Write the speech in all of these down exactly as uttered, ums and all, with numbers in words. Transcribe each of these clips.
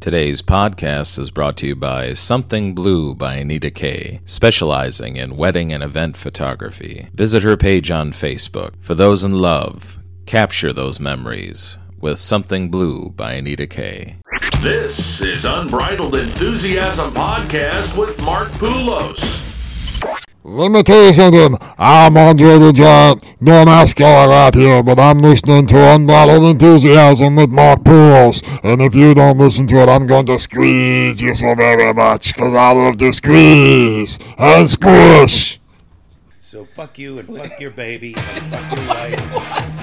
Today's podcast is brought to you by Something Blue by Anita Kay, specializing in wedding and event photography. Visit her page on Facebook. For those in love, capture those memories with Something Blue by Anita Kay. This is Unbridled Enthusiasm Podcast with Mark Poulos. Limitation in. I'm Andre the Giant. No mascot out here, but I'm listening to Unbridled Enthusiasm with Mark Poulos. And if you don't listen to it, I'm going to squeeze you so very much, because I love to squeeze and squish. So fuck you and fuck your baby and fuck your wife.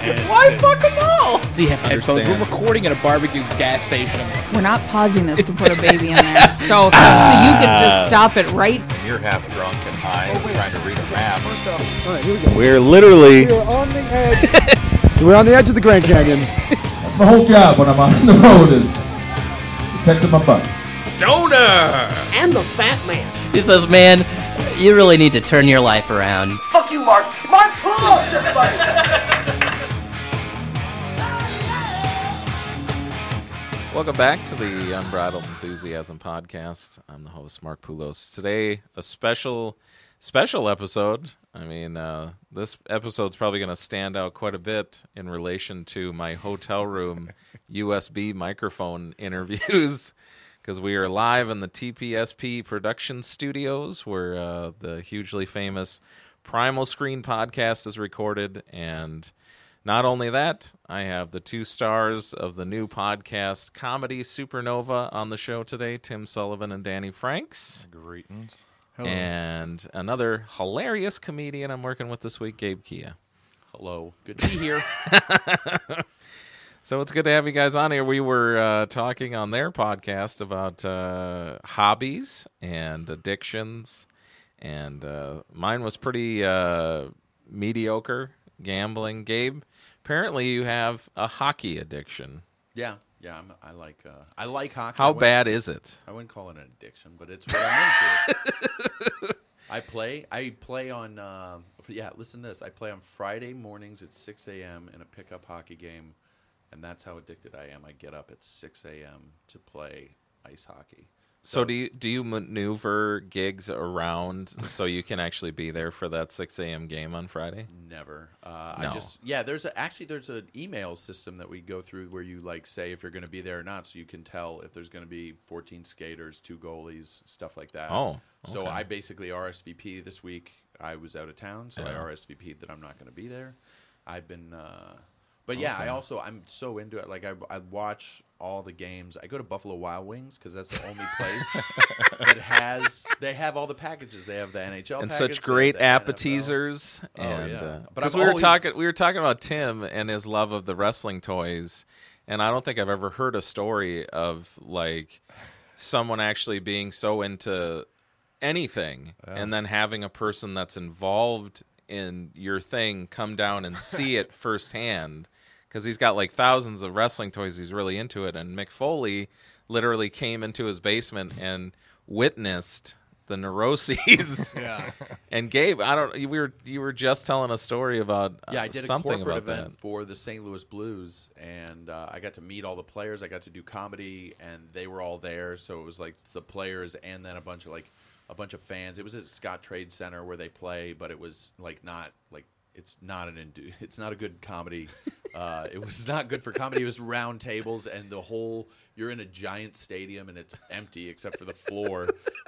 And, Why and, fuck them all? See, headphones. We're recording at a barbecue gas station. We're not pausing this to put a baby in there. So, ah, so you can just stop it right. You're half drunk and high oh, trying to read a map. First off, all right, here we go. We're literally. We're on the edge. We're on the edge of the Grand Canyon. That's my whole job when I'm on the road is protecting my butt. Stoner! And the fat man. He says, man, you really need to turn your life around. Fuck you, Mark. Mark Poulos, everybody! Welcome back to the Unbridled Enthusiasm Podcast. I'm the host, Mark Poulos. Today, a special, special episode. I mean, uh, this episode's probably going to stand out quite a bit in relation to my hotel room U S B microphone interviews. Because we are live in the T P S P production studios where uh, the hugely famous Primal Screen podcast is recorded. And not only that, I have the two stars of the new podcast, Comedy Supernova, on the show today, Tim Sullivan and Danny Franks. Greetings. Hello. And another hilarious comedian I'm working with this week, Gabe Kia. Hello. Good to be here. So it's good to have you guys on here. We were uh, talking on their podcast about uh, hobbies and addictions, and uh, mine was pretty uh, mediocre, gambling. Gabe, apparently you have a hockey addiction. Yeah, yeah, I'm, I like uh, I like hockey. How bad is it? I wouldn't call it an addiction, but it's what I'm into. I play. I play on. Uh, yeah, listen to this. I play on Friday mornings at six a.m. in a pickup hockey game. And that's how addicted I am. I get up at six a.m. to play ice hockey. So, so do you do you maneuver gigs around so you can actually be there for that six a.m. game on Friday? Never. Uh, no. I just yeah. There's a, actually there's an email system that we go through where you like say if you're going to be there or not, so you can tell if there's going to be fourteen skaters, two goalies, stuff like that. Oh. Okay. So I basically R S V P this week. I was out of town, so yeah. I R S V P'd that I'm not going to be there. I've been. Uh, But yeah, okay. I also I'm so into it. Like I I watch all the games. I go to Buffalo Wild Wings because that's the only place that has they have all the packages. They have the N H L and package, such great appetizers. N F L. And oh, yeah. uh, because we always... were talking we were talking about Tim and his love of the wrestling toys, and I don't think I've ever heard a story of like someone actually being so into anything yeah. and then having a person that's involved in your thing come down and see it firsthand. Because he's got like thousands of wrestling toys. He's really into it. And Mick Foley literally came into his basement and witnessed the neuroses. Yeah. And Gabe, I don't. We were you were just telling a story about uh, yeah. I did something a corporate event that. for the Saint Louis Blues, and uh, I got to meet all the players. I got to do comedy, and they were all there. So it was like the players, and then a bunch of like a bunch of fans. It was at Scott Trade Center where they play, but it was like not like. It's not an indu- it's not a good comedy. Uh, it was not good for comedy. It was round tables and the whole you're in a giant stadium and it's empty except for the floor,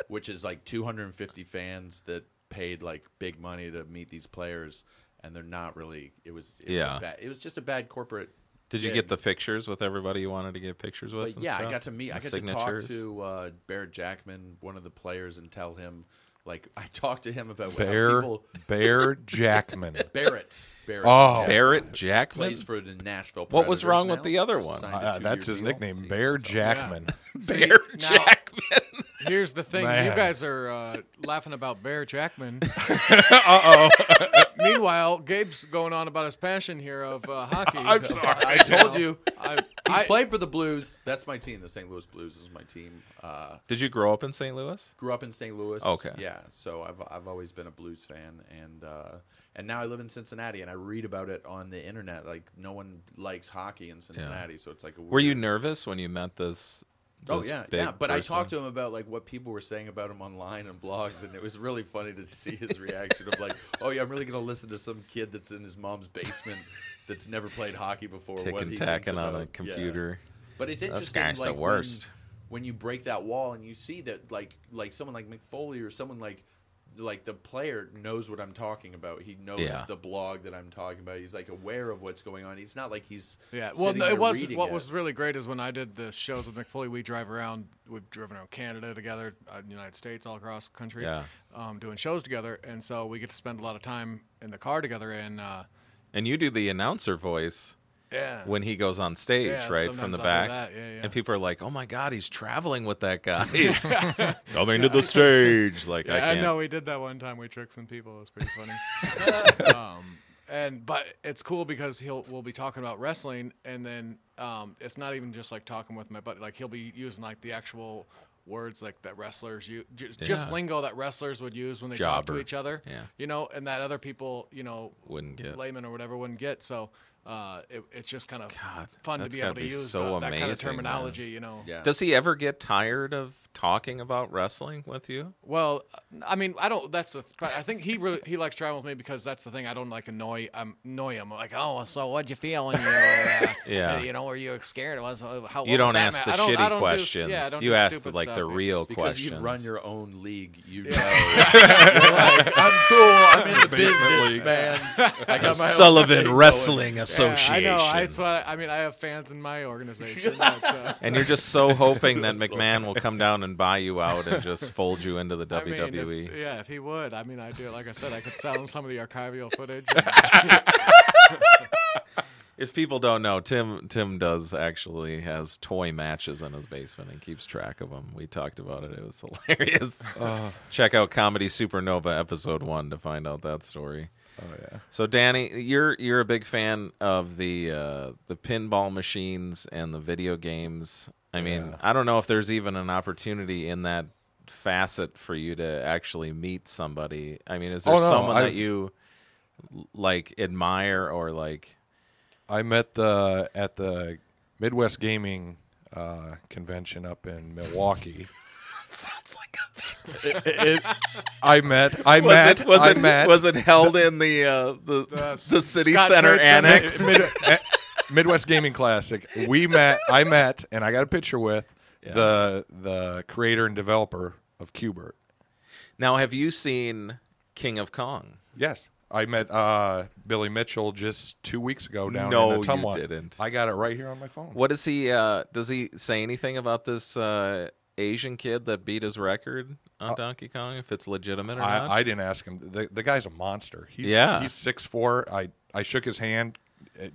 which is like two hundred fifty fans that paid like big money to meet these players, and they're not really. It was it yeah. Was a bad, it was just a bad corporate. Did you get the pictures with everybody you wanted to get pictures with? But yeah, stuff? I got to meet. And I got signatures. to talk to uh, Barret Jackman, one of the players, and tell him. Like, I talked to him about Bear, how people... Bear Jackman. Barret. Barret oh, Jackman. Barret Jackman? Plays for the Nashville Predators. What was wrong now? With the other one? Uh, that's his deal. nickname, Bear Jackman. Yeah. Bear See, Jackman. Now, here's the thing. Man. You guys are uh, laughing about Bear Jackman. Uh-oh. Meanwhile, Gabe's going on about his passion here of uh, hockey. I'm sorry. I told you. I, I played for the Blues. That's my team. The Saint Louis Blues is my team. Uh, Did you grow up in Saint Louis? Grew up in Saint Louis. Okay. Yeah. So I've I've always been a Blues fan, and uh, and now I live in Cincinnati, and I read about it on the internet. Like no one likes hockey in Cincinnati, yeah. so it's like a weird... Were you nervous when you met this Oh yeah, yeah. But person. I talked to him about like what people were saying about him online and blogs, and it was really funny to see his reaction of like, oh yeah, I'm really gonna listen to some kid that's in his mom's basement that's never played hockey before. Tick what and he tacking on a computer. Yeah. But it's interesting. Those guys like, the worst. When, when you break that wall and you see that like like someone like Mick Foley or someone like like the player knows what I'm talking about. He knows yeah. the blog that I'm talking about. He's like aware of what's going on. He's not like he's yeah. Well, no, it was what it. was really great is when I did the shows with Mick Foley. We drive around. We've driven around Canada together, uh, the United States, all across the country, yeah. um, doing shows together. And so we get to spend a lot of time in the car together. And uh, and you do the announcer voice. Yeah. When he goes on stage, yeah, right, from the I'll back. Yeah, yeah. And people are like, oh, my God, he's traveling with that guy. Coming yeah. to the stage. Like, yeah, I can't. I know we did that one time. We tricked some people. It was pretty funny. um, and But it's cool because he'll we'll be talking about wrestling, and then um, it's not even just, like, talking with my buddy. Like, he'll be using, like, the actual words, like, that wrestlers use. Just, yeah. just lingo that wrestlers would use when they Jobber. talk to each other. Yeah. You know, and that other people, you know, wouldn't get. Laymen or whatever wouldn't get. So. Uh, it, it's just kind of God, fun to be able to be use so uh, that amazing, kind of terminology, man. You know. Yeah. Does he ever get tired of talking about wrestling with you? Well, I mean, I don't. That's the. Th- I think he really he likes traveling with me because that's the thing. I don't like annoy. I'm annoy him. Like, oh, so what'd you feel when you? Uh, yeah. You know, were you scared? Was how? You don't ask the shitty questions. You ask the like the real questions. Because you run your own league. You know. Like, I'm cool. I'm in the business, man. I got my Sullivan Wrestling Association. Association. Yeah, I know. I, that's why, I mean, I have fans in my organization. But, uh, and you're just so hoping that McMahon will come down and buy you out and just fold you into the W W E. I mean, if, yeah, if he would. I mean, I do. Like I said, I could sell him some of the archival footage. If people don't know, Tim Tim does actually has toy matches in his basement and keeps track of them. We talked about it. It was hilarious. Uh, Check out Comedy Supernova Episode one to find out that story. Oh yeah. So Danny, you're you're a big fan of the uh, the pinball machines and the video games. I mean, yeah. I don't know if there's even an opportunity in that facet for you to actually meet somebody. I mean, is there oh, no, someone I've... that you like admire or like? I met the at the Midwest Gaming uh, convention up in Milwaukee. Sounds like a big it, it, I met. I was met. It, was I it, met. Was it held the, in the uh, the, the, the city Scott center Church annex? Mid, Mid, Midwest Gaming Classic. We met. I met, and I got a picture with yeah. the the creator and developer of Qbert. Now, have you seen King of Kong? Yes, I met uh, Billy Mitchell just two weeks ago down no, in Ottumwa. No, you didn't. I got it right here on my phone. What does he? Uh, does he say anything about this? Uh, Asian kid that beat his record on uh, Donkey Kong, if it's legitimate or I, not? I didn't ask him. The, the guy's a monster. He's, yeah. He's six foot four. I, I shook his hand,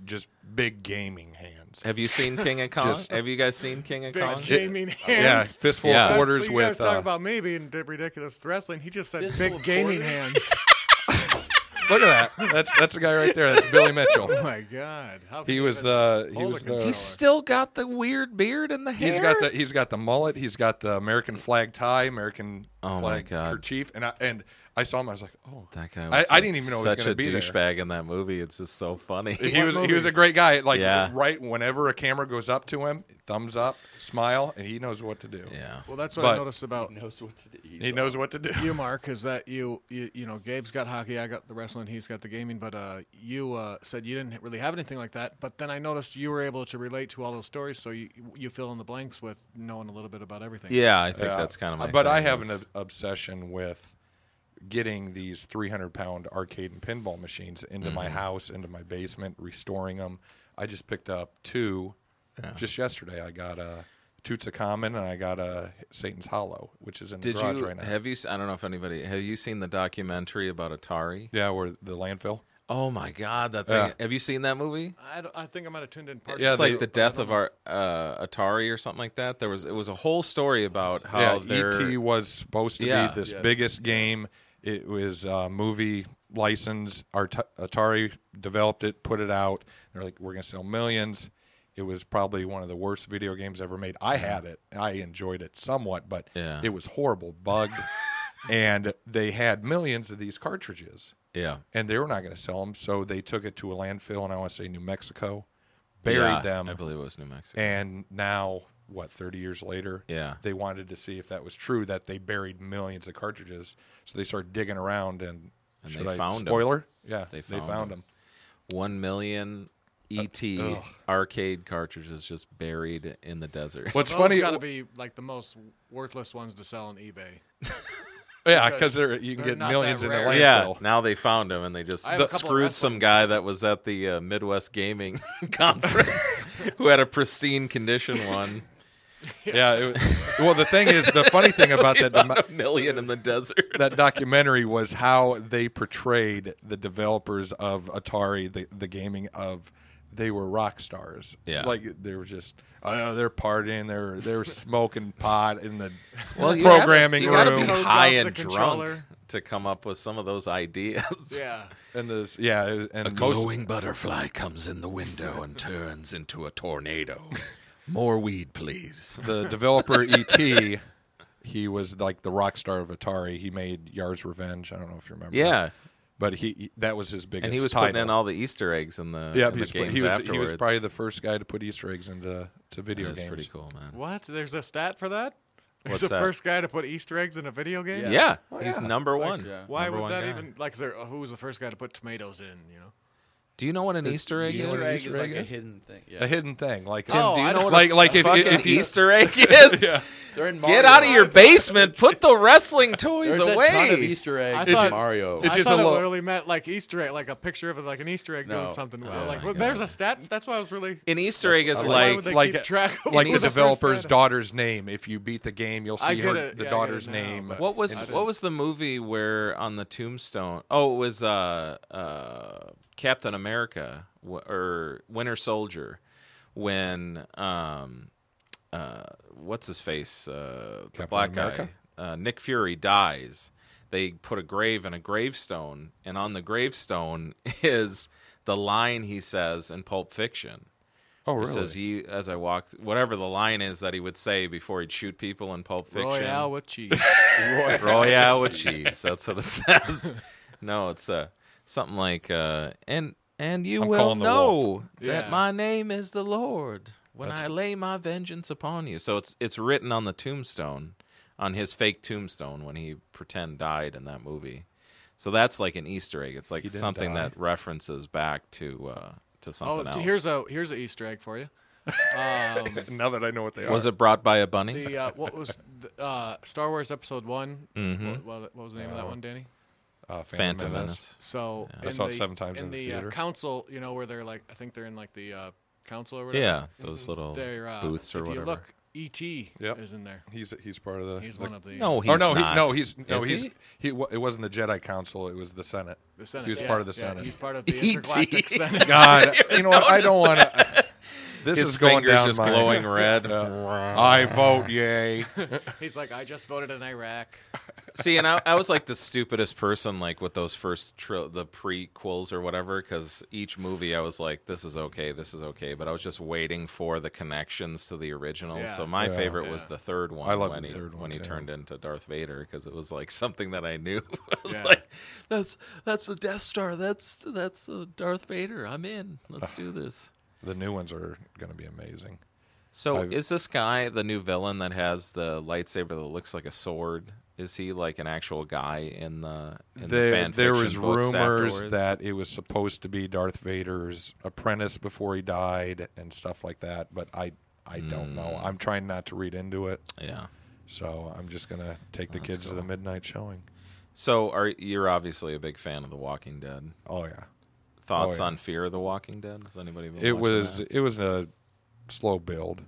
just big gaming hands. Have you seen King of Kong? just, Have you guys seen King of big Kong? Big gaming hands. Yeah, fistful yeah. of quarters so you guys with... talk uh, about me being ridiculous wrestling. He just said big gaming quarters. Hands. Look at that. That's that's the guy right there. That's Billy Mitchell. Oh my God! How he was the he was the. He's still got the weird beard and the hair. He's got the he's got the mullet. He's got the American flag tie, American oh flag kerchief, and I and I saw him. I was like, oh, that guy. Was I, like I didn't even know he was going to be there. Such a douchebag in that movie. It's just so funny. He was movie? he was a great guy. Like yeah. right whenever a camera goes up to him, thumbs up, smile, and he knows what to do. Yeah. Well, that's what but I noticed about he knows what to do. He knows like, what to do. You, Mark, is that you, you? You know, Gabe's got hockey. I got the wrestling. And he's got the gaming, but uh, you uh, said you didn't really have anything like that. But then I noticed you were able to relate to all those stories, so you you fill in the blanks with knowing a little bit about everything. Yeah, I think yeah. that's kind of my But I have is. an obsession with getting these three hundred pound arcade and pinball machines into mm-hmm. my house, into my basement, restoring them. I just picked up two yeah. just yesterday. I got a Toots of Common, and I got a Satan's Hollow, which is in the Did garage you, right now. Have you? I don't know if anybody. Have you seen the documentary about Atari? Yeah, where the landfill. Oh my God, that thing! Yeah. Have you seen that movie? I, I think I might have tuned in parts. Yeah, it's they, like the death of our uh, Atari or something like that. There was it was a whole story about how yeah, E T was supposed to yeah, be this yeah. biggest game. It was a movie license. Our Atari developed it, put it out. They're like, we're gonna sell millions. It was probably one of the worst video games ever made. I had it. I enjoyed it somewhat, but yeah. it was horrible, bugged. And they had millions of these cartridges. Yeah. And they were not going to sell them, so they took it to a landfill in, I want to say, New Mexico, buried yeah, them. I believe it was New Mexico. And now what, thirty years later? Yeah. They wanted to see if that was true, that they buried millions of cartridges. So they started digging around, and, and should they I, found spoiler? Them. Yeah, they found, they found them. them. One million E T Uh, arcade cartridges just buried in the desert. What's Those funny... got to be like the most worthless ones to sell on eBay. Yeah, because you can get millions in a landfill. Yeah, now they found them, and they just screwed some guy that was at the uh, Midwest Gaming Conference who had a pristine condition one. Yeah. It was, well, the thing is, the funny thing about that domo- a million in the desert. That documentary was how they portrayed the developers of Atari, the, the gaming of. They were rock stars. Yeah, like they were just uh, they're partying, they're they're smoking pot in the well, programming you have to, you room, gotta be high and drunk to come up with some of those ideas. Yeah, and the yeah, and a glowing most, butterfly comes in the window and turns into a tornado. More weed, please. The developer E T, he was like the rock star of Atari. He made Yar's Revenge. I don't know if you remember. Yeah. That. But he that was his biggest. And he was title. Putting in all the Easter eggs in the, yeah, in the games he was, afterwards. He was probably the first guy to put Easter eggs into to video that games. That's pretty cool, man. What? There's a stat for that? What's He's the that? first guy to put Easter eggs in a video game? Yeah. yeah. Well, yeah. He's number one. Like, yeah. Why number would one that guy. even... Like, is there, who was the first guy to put tomatoes in, you know? Do you know what an the, Easter egg Easter is? Egg Easter is egg is like a hidden thing. Yeah. A hidden thing. Like, Tim, oh, do you I know what like, a, like if, if, if Easter egg is? Yeah. They're in Mario. Get out of your basement. Put the wrestling toys There's away. There's a ton of Easter eggs in Mario. It, it I just thought it literally meant like Easter egg, like a picture of like an Easter egg no. doing something. Oh, well. Like, well, there's a stat. That's why I was really... An Easter egg is like like, like, track like the developer's daughter's name. If you beat the game, you'll see her the daughter's name. What was what was the movie where on the tombstone... Oh, it was... uh. Captain America or Winter Soldier, when um, uh, what's his face, uh, the black guy, uh, Nick Fury dies. They put a grave and a gravestone, and on the gravestone is the line he says in Pulp Fiction. Oh, really? It says he, as I walk, whatever the line is that he would say before he'd shoot people in Pulp Fiction. Royale with cheese. Royale, Royale with cheese. That's what it says. No, it's a. Uh, Something like, uh, and and you I'm will know yeah. that my name is the Lord when That's I lay my vengeance upon you. So it's it's written on the tombstone, on his fake tombstone when he pretend died in that movie. So that's like an Easter egg. It's like something die. that references back to uh, to something oh, else. Here's a here's an Easter egg for you. Um, now that I know what they are. Was it brought by a bunny? The, uh, what was the, uh, Star Wars Episode One? Mm-hmm. What, what was the name uh, of that one, Danny? Uh, Phantom, Phantom Menace. Menace. So yeah. I saw it seven times in, in the, the theater. Uh, council, you know, where they're like, I think they're in like the uh, council or whatever. Yeah, those little uh, booths or if whatever. You look, E T Yep. is in there. He's he's part of the. He's the, one of the. No, he's or no, not. He, no, he's no, is he's he? he. It wasn't the Jedi Council. It was the Senate. The Senate. He was yeah, part of the yeah, Senate. He's part of the intergalactic Senate. God, you know what? I don't want to. This His is going down just my... glowing red. uh, I vote yay. He's like, I just voted in Iraq. See, and I, I was like the stupidest person, like with those first tri- the prequels or whatever, because each movie I was like, this is okay, this is okay, but I was just waiting for the connections to the original. Yeah. So my yeah, favorite yeah. was the third one. I love the he, third one when too. he turned into Darth Vader, because it was like something that I knew. I was yeah. like, that's that's the Death Star. That's that's the Darth Vader. I'm in. Let's do this. The new ones are going to be amazing. So I've, is this guy the new villain that has the lightsaber that looks like a sword? Is he like an actual guy in the, in they, the fan there fiction was books rumors afterwards? That it was supposed to be Darth Vader's apprentice before he died and stuff like that, but I I mm. don't know. I'm trying not to read into it. Yeah. So I'm just going to take the That's kids cool. to the midnight showing. So are you're obviously a big fan of The Walking Dead. Oh, yeah. Thoughts oh, yeah. on Fear of the Walking Dead? Does anybody it was that? It was a slow build.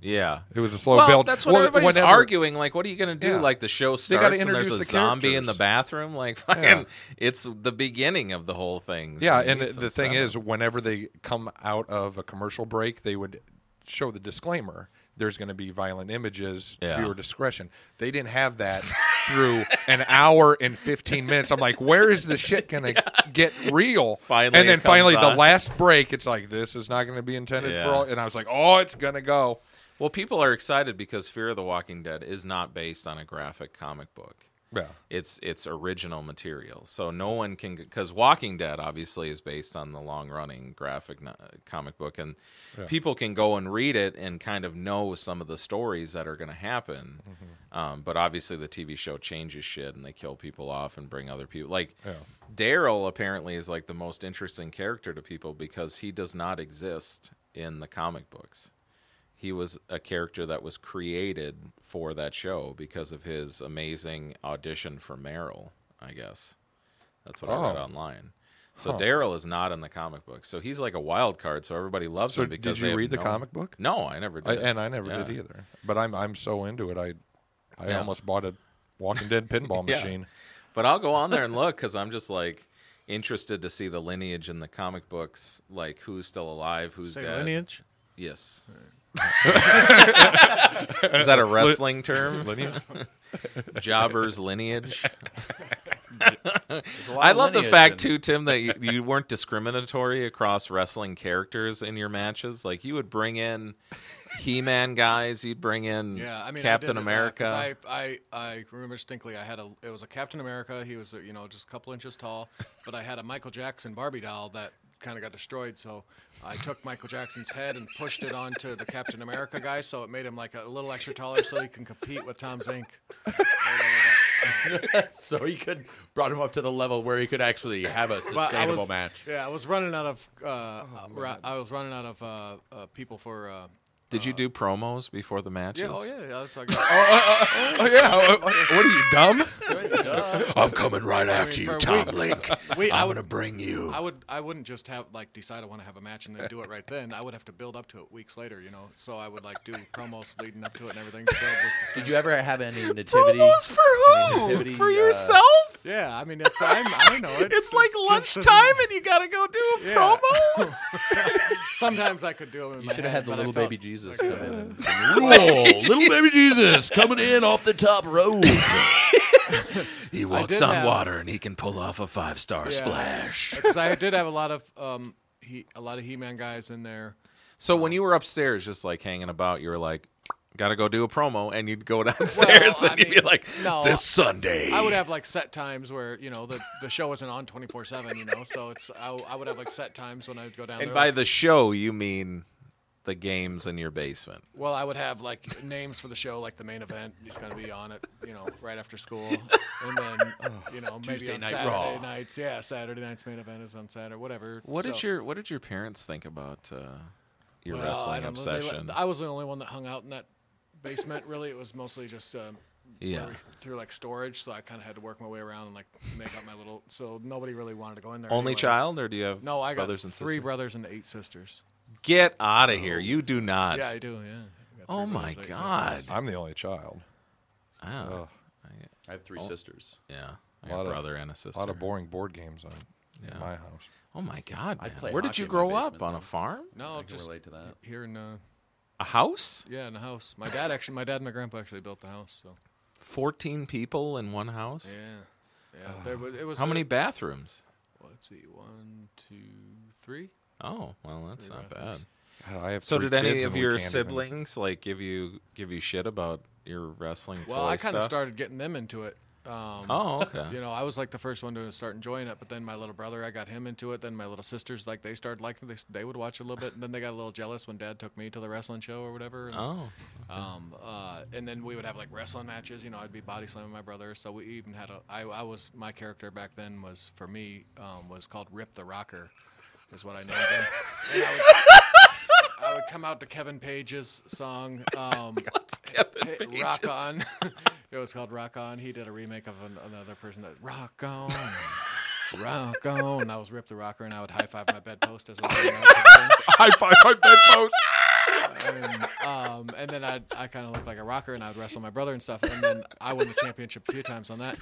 Yeah. It was a slow well, build. That's what well, everybody's whenever, arguing. Like, what are you going to do? Yeah. Like, the show starts and there's a the zombie characters. in the bathroom? Like, fucking, yeah. it's the beginning of the whole thing. So yeah, and the setup. thing is, whenever they come out of a commercial break, they would show the disclaimer. There's going to be violent images, yeah. viewer discretion. They didn't have that through an hour and fifteen minutes. I'm like, where is this shit going to yeah. get real? Finally, and then finally, on. the last break, it's like, this is not going to be intended yeah. for all. And I was like, oh, it's going to go. Well, people are excited because Fear of the Walking Dead is not based on a graphic comic book. Yeah. It's it's original material. So no one can, because Walking Dead obviously is based on the long running graphic comic book, and yeah. people can go and read it and kind of know some of the stories that are going to happen. Mm-hmm. Um, but obviously the T V show changes shit and they kill people off and bring other people. Like yeah. Daryl apparently is like the most interesting character to people because he does not exist in the comic books. He was a character that was created for that show because of his amazing audition for Meryl, I guess. That's what oh. I read online. So huh. Daryl is not in the comic book. So he's like a wild card, so everybody loves so him because they did you they read the no... comic book? No, I never did. I, and I never yeah. did either. But I'm I'm so into it. I I yeah. almost bought a Walking Dead pinball yeah. machine. But I'll go on there and look because I'm just like interested to see the lineage in the comic books, like who's still alive, who's Say dead. Lineage? Yes. Is that a wrestling term? Lineage? Jobber's lineage. I love lineage the fact too, Tim, that you, you weren't discriminatory across wrestling characters in your matches. Like you would bring in He-Man guys, you'd bring in yeah, I mean, Captain I America. I, I I remember distinctly. I had a it was a Captain America. He was you know just a couple inches tall, but I had a Michael Jackson Barbie doll that kind of got destroyed, so I took Michael Jackson's head and pushed it onto the Captain America guy, so it made him like a little extra taller so he can compete with Tom Zink. So he could brought him up to the level where he could actually have a sustainable was, match. Yeah, I was running out of uh, oh, ra- I was running out of uh, uh, people for uh, Did you do promos before the matches? Yeah, oh, yeah. yeah that's like, oh, oh, oh, oh, yeah. Oh, oh, what are you, dumb? I'm coming right I after mean, you, Tom we, Link. We, I'm going to bring you. I, would, I wouldn't just have like decide I want to have a match and then do it right then. I would have to build up to it weeks later, you know. So I would like do promos leading up to it and everything. To build this Did you ever have any nativity? Promos for who? Nativity, for uh, yourself? Yeah, I mean, it's, I'm, I know. It's, it's, it's like it's lunchtime and you got to go do a yeah. promo? Sometimes I could do them in you my You should have had the little baby Jesus. Jesus coming in. Whoa, little baby Jesus coming in off the top rope. He walks on have, water and he can pull off a five star yeah, splash. Because I did have a lot of um, he, a lot of He-Man guys in there. So um, when you were upstairs, just like hanging about, you were like, "Gotta go do a promo," and you'd go downstairs well, and I you'd mean, be like, no, "This Sunday." I would have like set times where you know the, the show wasn't on twenty four seven, you know. So it's I, I would have like set times when I'd go down. And there. By the show, you mean. The games in your basement. Well, I would have like names for the show, like the main event is going to be on it, you know, right after school, and then you know maybe Tuesday on night Saturday Raw. Nights. Yeah, Saturday night's main event is on Saturday. Whatever. What so. did your What did your parents think about uh, your well, wrestling I obsession? They, I was the only one that hung out in that basement. Really, it was mostly just um, yeah through like storage. So I kind of had to work my way around and like make up my little. So nobody really wanted to go in there. Only anyways. Child, or do you have no? I got brothers and three sisters? brothers and eight sisters. Get out of here. You do not. Yeah, I do, yeah. I oh, my God. Sisters. I'm the only child. So oh. I have three oh. sisters. Yeah. I got a brother of, and a sister. A lot of boring board games on, yeah. in my house. Oh, my God, man. Where did you grow up? Though. On a farm? No, I just can relate to that. Here in uh, a house? Yeah, in a house. My dad actually, my dad and my grandpa actually built the house. So, fourteen people in one house? Yeah. yeah. Oh. There was, it was How a, many bathrooms? Let's see. One, two, three. Oh, well, that's not bad. God, I have so did any of your siblings, even... like, give you give you shit about your wrestling toy Well, I kind of started getting them into it. Um, oh, okay. You know, I was, like, the first one to start enjoying it, but then my little brother, I got him into it. Then my little sisters, like, they started liking it. They, they would watch a little bit, and then they got a little jealous when Dad took me to the wrestling show or whatever. And, oh. Okay. Um, uh, and then we would have, like, wrestling matches. You know, I'd be body slamming my brother. So we even had a – I I was – my character back then was, for me, um, was called Rip the Rocker. Is what I know. I would, I would come out to Kevin Page's song. Um, What's Kevin hey, Page's? Rock On. It was called Rock On. He did a remake of an, another person that Rock On, Rock On. I was Rip the Rocker, and I would high five my bedpost as a high five my bedpost. And, um, and then I I kind of looked like a rocker, and I would wrestle my brother and stuff. And then I won the championship a few times on that.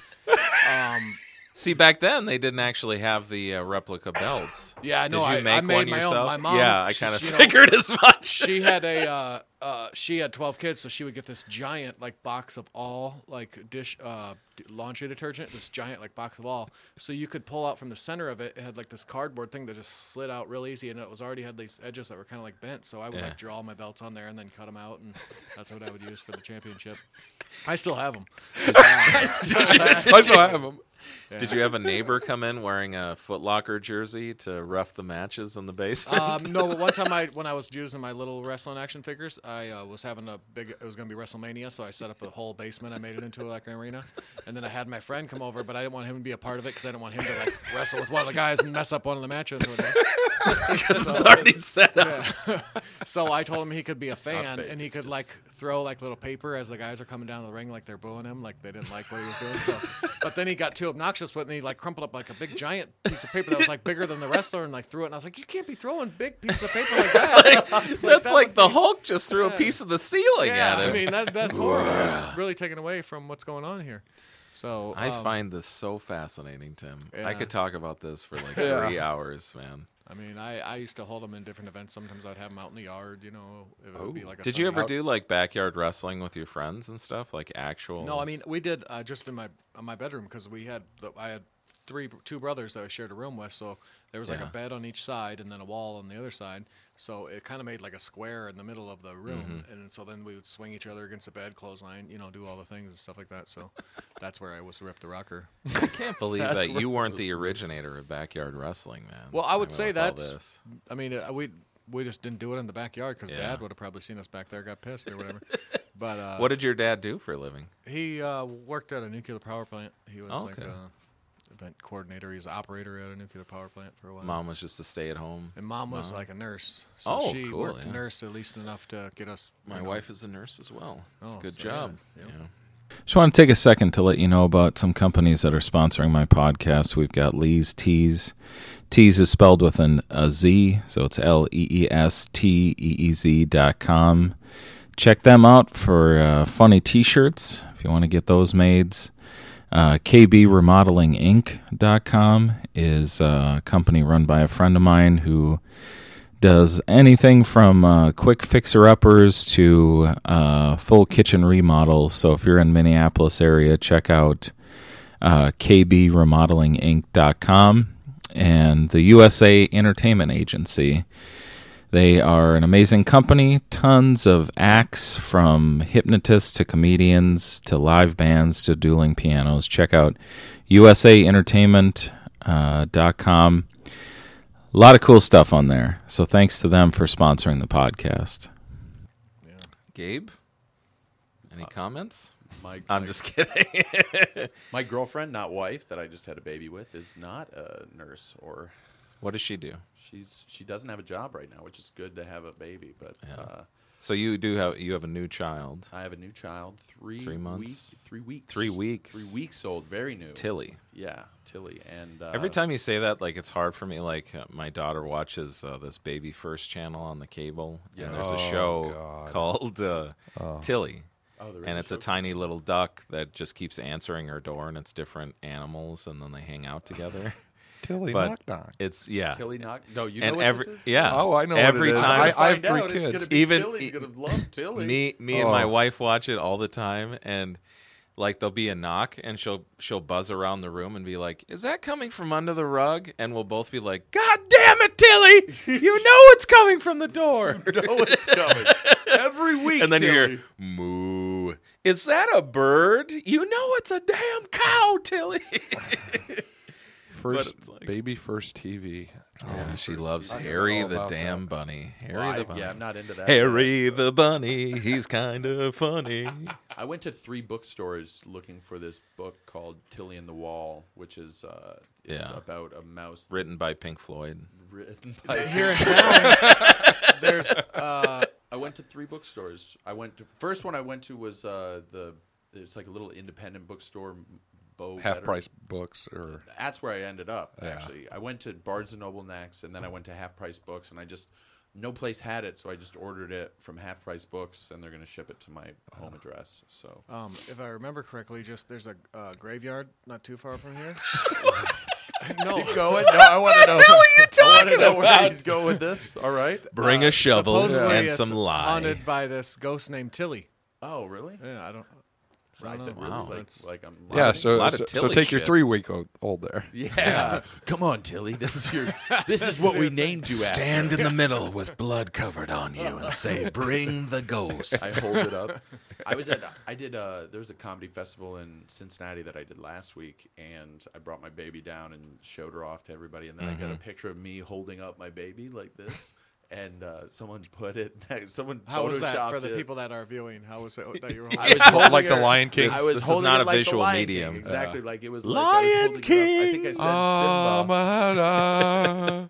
Um, See, back then they didn't actually have the uh, replica belts. Yeah, I know. Did you make I, I made one my yourself? Own. My mom, yeah, I kind of figured know, as much. She had a uh, uh, she had twelve kids, so she would get this giant like box of all like dish uh, laundry detergent. This giant like box of all, so you could pull out from the center of it. It had like this cardboard thing that just slid out real easy, and it was already had these edges that were kind of like bent. So I would yeah. like draw my belts on there and then cut them out, and that's what I would use for the championship. I still have them. I still have them. Yeah. Did you have a neighbor come in wearing a Foot Locker jersey to rough the matches in the basement? Um, no, but one time I, when I was using my little wrestling action figures, I uh, was having a big, it was going to be WrestleMania, so I set up a whole basement. I made it into like an arena. And then I had my friend come over, but I didn't want him to be a part of it because I didn't want him to like wrestle with one of the guys and mess up one of the matches. Because so, it's already set up. Yeah. So I told him he could be a fan, and he could just... like throw like little paper as the guys are coming down the ring like they're booing him, like they didn't like what he was doing. So, but then he got too obnoxious, but then he like crumpled up like a big giant piece of paper that was like bigger than the wrestler and like threw it. And I was like, you can't be throwing big pieces of paper like that. like, that's like, that like the be... Hulk just threw yeah. a piece of the ceiling yeah, at him. I mean, that, that's horrible. That's really taken away from what's going on here. So um, I find this so fascinating, Tim. Yeah. I could talk about this for like yeah. three hours, man. I mean, I, I used to hold them in different events. Sometimes I'd have them out in the yard, you know. It would oh. be like a did you ever out. do, like, backyard wrestling with your friends and stuff? Like, actual? No, I mean, we did uh, just in my in my bedroom because we had – I had three two brothers that I shared a room with, so there was, yeah. like, a bed on each side and then a wall on the other side. So it kind of made, like, a square in the middle of the room. Mm-hmm. And so then we would swing each other against the bed, clothesline, you know, do all the things and stuff like that. So that's where I was ripped the rocker. I can't believe that you weren't the originator of backyard wrestling, man. Well, I would I mean, say that's – I mean, uh, we we just didn't do it in the backyard because yeah. Dad would have probably seen us back there, got pissed or whatever. But uh, what did your dad do for a living? He uh, worked at a nuclear power plant. He was oh, like okay. – event coordinator. He was an operator at a nuclear power plant for a while. Mom was just a stay-at-home. And mom was mom. like a nurse. So oh, she cool, worked yeah. nurse at least enough to get us. My know. wife is a nurse as well. It's oh, a good so job. Yeah. Yeah. Just want to take a second to let you know about some companies that are sponsoring my podcast. We've got Lee's Tees. Tees is spelled with an, a Z, so it's L E E S T E E Z dot com. Check them out for uh, funny t-shirts if you want to get those made. Uh, K B Remodeling Inc dot com is a company run by a friend of mine who does anything from uh, quick fixer-uppers to uh, full kitchen remodels. So if you're in Minneapolis area, check out uh, K B Remodeling Inc dot com and the U S A Entertainment Agency. They are an amazing company, tons of acts from hypnotists to comedians to live bands to dueling pianos. Check out U S A entertainment dot com. Uh, a lot of cool stuff on there. So thanks to them for sponsoring the podcast. Yeah. Gabe, any uh, comments? My, I'm my, just kidding. My girlfriend, not wife, that I just had a baby with is not a nurse or... What does she do? She's she doesn't have a job right now, which is good to have a baby. But yeah. uh, so you do have you have a new child. I have a new child, three three months, week, three weeks, three weeks, three weeks old, very new. Tilly, yeah, Tilly. And uh, every time you say that, like it's hard for me. Like uh, my daughter watches uh, this Baby First channel on the cable, yeah. and there's oh, a show God. called uh, oh. Tilly. Oh, and it's a, a tiny little duck that just keeps answering her door, and it's different animals, and then they hang out together. Tilly but knock knock. It's yeah. Tilly knock. No, you and know what every, this is. Yeah. Oh, I know. Every what it time is. I, I have three out, kids. It's gonna be Even Tilly's gonna love Tilly. Me, me, oh. and my wife watch it all the time, and like there'll be a knock, and she'll she'll buzz around the room and be like, "Is that coming from under the rug?" And we'll both be like, "God damn it, Tilly! You know it's coming from the door. You know it's coming every week." And then Tilly. You hear moo. Is that a bird? You know it's a damn cow, Tilly. First like, Baby First T V. Oh, yeah, she first loves T V. Harry the damn that. bunny. Harry well, I, the bunny. Yeah, I'm not into that. Harry though. the bunny. He's kind of funny. I went to three bookstores looking for this book called Tilly and the Wall, which is uh, it's yeah. about a mouse. Written by Pink Floyd. Written by Here in town. There's. Uh, I went to three bookstores. I went to first one I went to was uh, the. It's like a little independent bookstore. Half better. Price Books, or that's where I ended up. Actually, yeah. I went to Barnes and Noble next, and then I went to Half Price Books, and I just no place had it, so I just ordered it from Half Price Books, and they're going to ship it to my home address. So, um, if I remember correctly, just there's a uh, graveyard not too far from here. No, keep going. No, I want to know. What are you talking about? I want to know where he's going with this. All right, bring uh, a shovel and some lime. Haunted by this ghost named Tilly. Oh, really? Yeah, I don't. I said, really? Wow. Like, like I'm yeah, so, a lot so, of so take shit. Your three-week-old there. Yeah. yeah. Come on, Tilly. This is your. This is what we named you after. Stand in the middle with blood covered on you and say, bring the ghost. I hold it up. I was at, I did, uh, there was a comedy festival in Cincinnati that I did last week, and I brought my baby down and showed her off to everybody, and then mm-hmm. I got a picture of me holding up my baby like this. And uh, someone put it. Someone photoshopped it. How was that for the it. people that are viewing? How was it that you were holding? I was holding like her, the Lion King. I was this is not a like visual medium. King, exactly, uh, like it was Lion like King. I think I said Simba.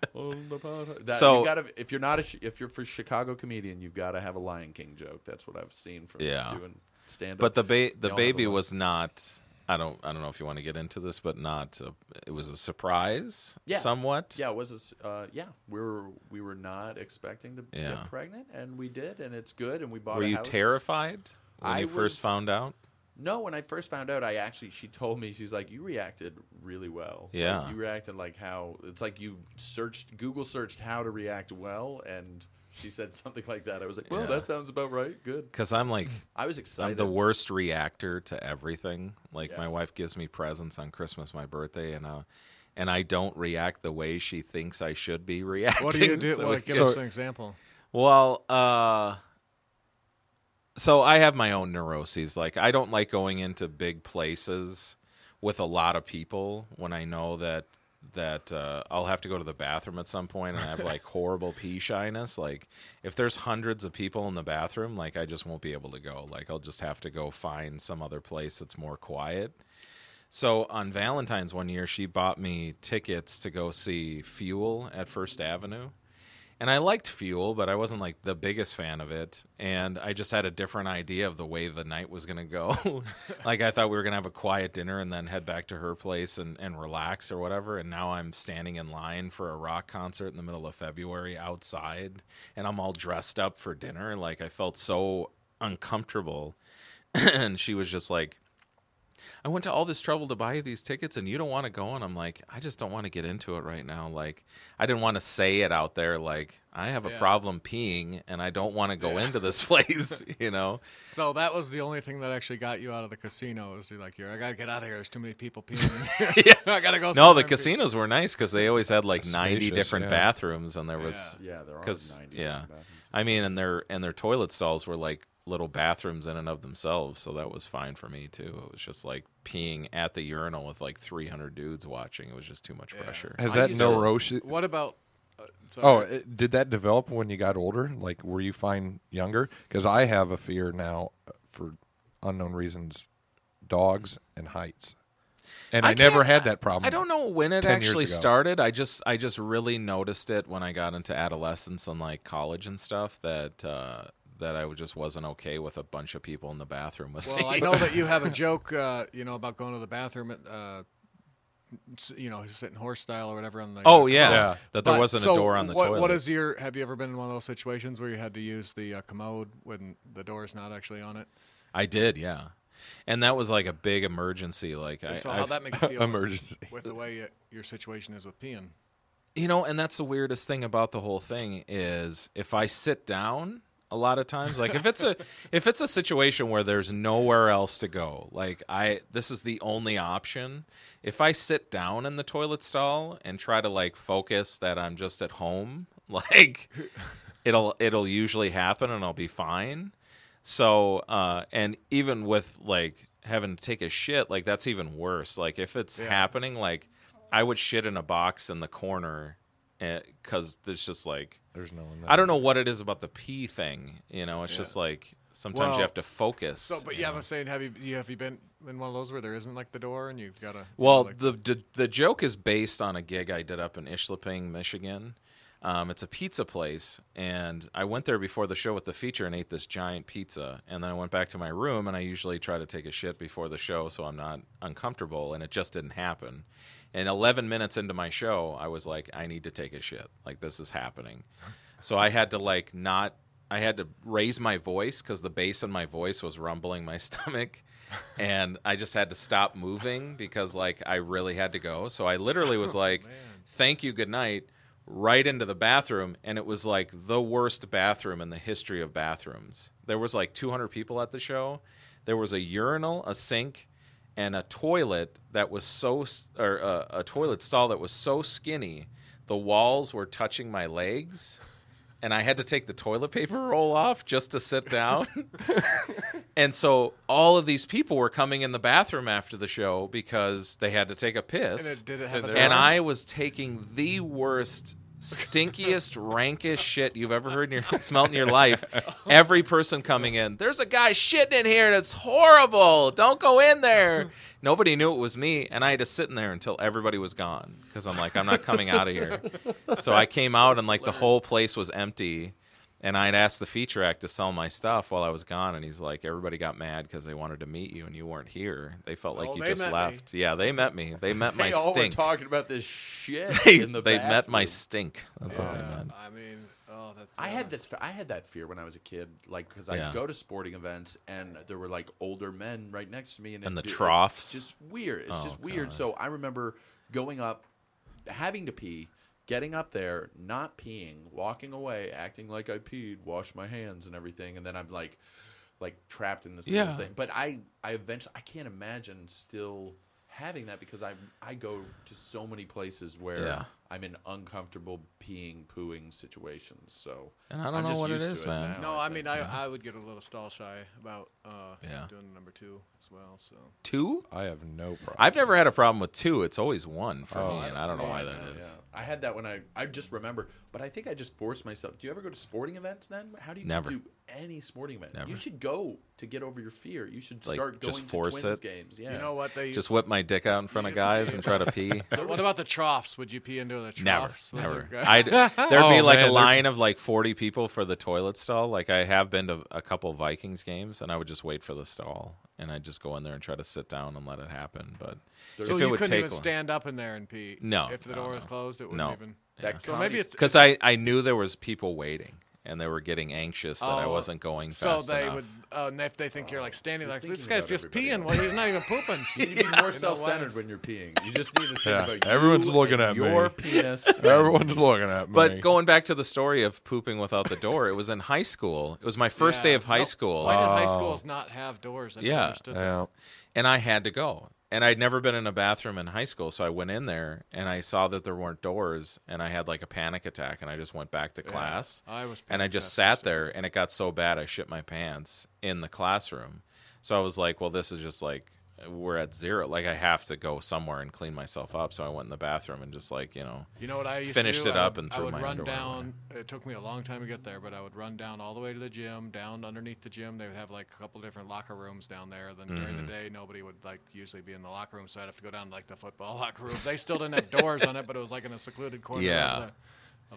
that, so you gotta, if you're not a, if you're for Chicago comedian, you've got to have a Lion King joke. That's what I've seen from yeah. doing stand up. But the ba- the baby was not. I don't. I don't know if you want to get into this, but not. A, it was a surprise, yeah. somewhat. Yeah, it was. A, uh, yeah, we were. We were not expecting to yeah. get pregnant, and we did, and it's good. And we bought. Were a you house. Terrified when I you was, first found out? No, when I first found out, I actually. She told me, she's like, "You reacted really well. Yeah, like, you reacted like how it's like you searched Google searched how to react well and." She said something like that. I was like, well, yeah. that sounds about right. Good. Because I'm like, I was excited. I'm the worst reactor to everything. Like, yeah. my wife gives me presents on Christmas, my birthday, and uh, and I don't react the way she thinks I should be reacting. What do you do? So well, give so, us an example. Well, uh, so I have my own neuroses. Like, I don't like going into big places with a lot of people when I know that. that uh, I'll have to go to the bathroom at some point and I have, like, horrible pee shyness. Like, if there's hundreds of people in the bathroom, like, I just won't be able to go. Like, I'll just have to go find some other place that's more quiet. So on Valentine's one year, she bought me tickets to go see Fuel at First Avenue. And I liked Fuel, but I wasn't, like, the biggest fan of it. And I just had a different idea of the way the night was going to go. Like, I thought we were going to have a quiet dinner and then head back to her place and, and relax or whatever. And now I'm standing in line for a rock concert in the middle of February outside. And I'm all dressed up for dinner. Like, I felt so uncomfortable. And she was just like, I went to all this trouble to buy you these tickets, and you don't want to go. And I'm like, I just don't want to get into it right now. Like, I didn't want to say it out there. Like, I have yeah. a problem peeing, and I don't want to go yeah. into this place, you know? So that was the only thing that actually got you out of the casino. Is like, you're, I got to get out of here. There's too many people peeing. yeah. I got to go. No, the casinos were nice because they always had, like, That's ninety spacious, different yeah. bathrooms, and there was yeah, yeah there are ninety yeah. bathrooms. I mean, and their and their toilet stalls were like. Little bathrooms in and of themselves, so that was fine for me too. It was just like peeing at the urinal with like three hundred dudes watching. It was just too much yeah. pressure. Has that neurosis? What about? Uh, oh, it, did that develop when you got older? Like, were you fine younger? Because I have a fear now, for unknown reasons, dogs and heights. And I, I never had that problem. I don't know when it actually started. I just I just really noticed it when I got into adolescence and like college and stuff that. Uh, that I just wasn't okay with a bunch of people in the bathroom with. Well, me. I know that you have a joke, uh, you know, about going to the bathroom, at, uh, you know, sitting horse style or whatever on the. Oh yeah, yeah. that but, there wasn't so a door on the what, toilet. What is your? Have you ever been in one of those situations where you had to use the uh, commode when the door is not actually on it? I did, yeah, and that was like a big emergency. Like, and I, so how I've, that make you feel? Emergency with, with the way it, your situation is with peeing. You know, and that's the weirdest thing about the whole thing is if I sit down. A lot of times, like if it's a if it's a situation where there's nowhere else to go, like I this is the only option. If I sit down in the toilet stall and try to like focus that I'm just at home, like it'll it'll usually happen and I'll be fine. So uh, and even with like having to take a shit, like that's even worse. Like if it's yeah. happening, like I would shit in a box in the corner. Because there's just like there's no one there. I don't know what it is about the pee thing, you know. It's yeah. just like sometimes well, you have to focus. So, but yeah, know. I'm saying, have you have you been in one of those where there isn't like the door and you've got to? Well, you know, like... the, the the joke is based on a gig I did up in Ishlaping, Michigan. Um, it's a pizza place, and I went there before the show with the feature and ate this giant pizza, and then I went back to my room, and I usually try to take a shit before the show so I'm not uncomfortable, and it just didn't happen. And eleven minutes into my show, I was like, I need to take a shit. Like, this is happening. So I had to like not, I had to raise my voice because the bass in my voice was rumbling my stomach. And I just had to stop moving because like I really had to go. So I literally was like, oh, thank you, good night, right into the bathroom. And it was like the worst bathroom in the history of bathrooms. There was like two hundred people at the show. There was a urinal, a sink, and a toilet that was so, or a, a toilet stall that was so skinny, the walls were touching my legs. And I had to take the toilet paper roll off just to sit down. And so all of these people were coming in the bathroom after the show because they had to take a piss. And, it didn't have and, and I was taking the worst, stinkiest, rankest shit you've ever heard in your smelled in your life. Every person coming in, there's a guy shitting in here that's horrible. Don't go in there. Nobody knew it was me, and I had to sit in there until everybody was gone because I'm like, I'm not coming out of here. So I came out, and, like, the whole place was empty, and I'd asked the feature act to sell my stuff while I was gone, and he's like, everybody got mad because they wanted to meet you, and you weren't here. They felt like oh, you just left. Me. Yeah, they met me. They met my they stink. They all were talking about this shit they, in the They bathroom. met my stink. That's yeah. what they meant. I mean, oh, that's I had this. I had that fear when I was a kid, like, because I'd yeah. go to sporting events, and there were, like, older men right next to me. And, and the did, troughs. It's just weird. It's oh, just weird. God. So I remember going up, having to pee, getting up there, not peeing, walking away, acting like I peed, washed my hands and everything, and then I'm, like, like trapped in this yeah. little thing. But I, I eventually – I can't imagine still – having that because I I go to so many places where yeah. I'm in uncomfortable peeing, pooing situations. So and I don't I'm know just what it is, it man. Now, no, I, I mean I, yeah. I would get a little stall shy about uh, yeah. doing number two as well. So two? I have no problem. I've never had a problem with two. It's always one for oh, me, and I don't know why that yeah. is. Yeah. I had that when I I just remember, but I think I just forced myself. Do you ever go to sporting events? Then how do you never. do any sporting event? Never. You should go. To get over your fear, you should start like, going just force to Twins it. games. Yeah. You know what? They just whip my dick out in front of guys and try to pee. What about the troughs? Would you pee into the troughs? Never, never. I'd, there'd oh, be like man, a line there's... of like forty people for the toilet stall. Like I have been to a couple Vikings games, and I would just wait for the stall, and I'd just go in there and try to sit down and let it happen. But so if you it would couldn't take even one. stand up in there and pee. No, if the door no, was closed, it wouldn't no. even. Yeah. So maybe it's because I, I knew there was people waiting. And they were getting anxious that oh, I wasn't going fast So they enough. would, uh, and if they think oh, you're like standing you're like, this guy's just peeing else. while he's not even pooping. You need to be more self-centered when you're peeing. You just need to think yeah. about Everyone's you looking at your me. penis. Everyone's looking at me. But going back to the story of pooping without the door, it was in high school. It was my first yeah. day of high no, school. Why did oh. high schools not have doors? I yeah. understood yeah. that. And I had to go. And I'd never been in a bathroom in high school, so I went in there, and I saw that there weren't doors, and I had like a panic attack, and I just went back to class. Yeah, I was and I just sat there, and it got so bad I shit my pants in the classroom. So I was like, well, this is just like, we're at zero. Like, I have to go somewhere and clean myself up, so I went in the bathroom and just like, you know, you know what I used finished to do? it I up would, and threw I would my run underwear down. Away. It took me a long time to get there, but I would run down all the way to the gym, down underneath the gym. They would have like a couple different locker rooms down there. Then mm-hmm. during the day, nobody would like usually be in the locker room, so I'd have to go down to like the football locker room. They still didn't have doors on it, but it was like in a secluded corner. Yeah. Of the,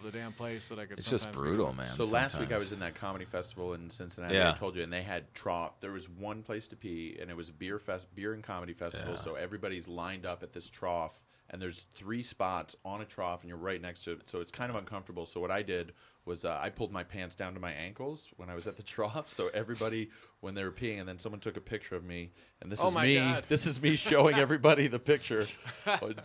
Of the damn place that I could. It's just brutal, man. So sometimes. Last week I was in that comedy festival in Cincinnati. Yeah. I told you, and they had trough. There was one place to pee, and it was a beer fest, beer and comedy festival. Yeah. So everybody's lined up at this trough, and there's three spots on a trough, and you're right next to it. So it's kind of uncomfortable. So what I did was uh, I pulled my pants down to my ankles when I was at the trough. So everybody, when they were peeing, and then someone took a picture of me, and this oh is me. God. This is me showing everybody the picture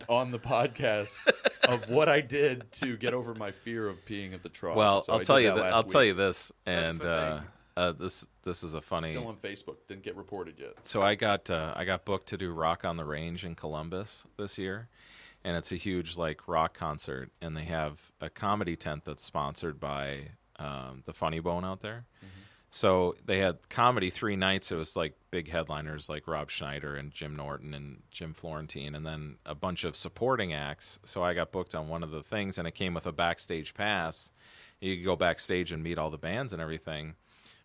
on the podcast of what I did to get over my fear of peeing at the trough. Well, so I'll tell you. Th- I'll week. tell you this, and uh, uh, this this is a funny. Still on Facebook. Didn't get reported yet. So I got uh, I got booked to do Rock on the Range in Columbus this year. And it's a huge, like, rock concert, and they have a comedy tent that's sponsored by um, the Funny Bone out there. Mm-hmm. So they had comedy three nights. It was, like, big headliners like Rob Schneider and Jim Norton and Jim Florentine, and then a bunch of supporting acts. So I got booked on one of the things, and it came with a backstage pass. You could go backstage and meet all the bands and everything.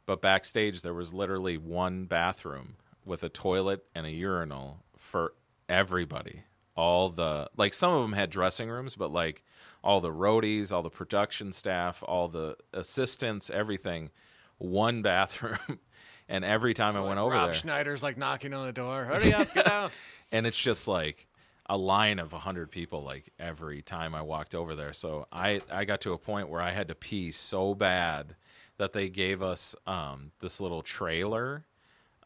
But backstage, there was literally one bathroom with a toilet and a urinal for everybody. All the, like, some of them had dressing rooms, but, like, all the roadies, all the production staff, all the assistants, everything, one bathroom. And every time so I went like over Rob there. Rob Schneider's, like, knocking on the door. Hurry up, get out. And it's just, like, a line of one hundred people like every time I walked over there. So I, I got to a point where I had to pee so bad that they gave us um, this little trailer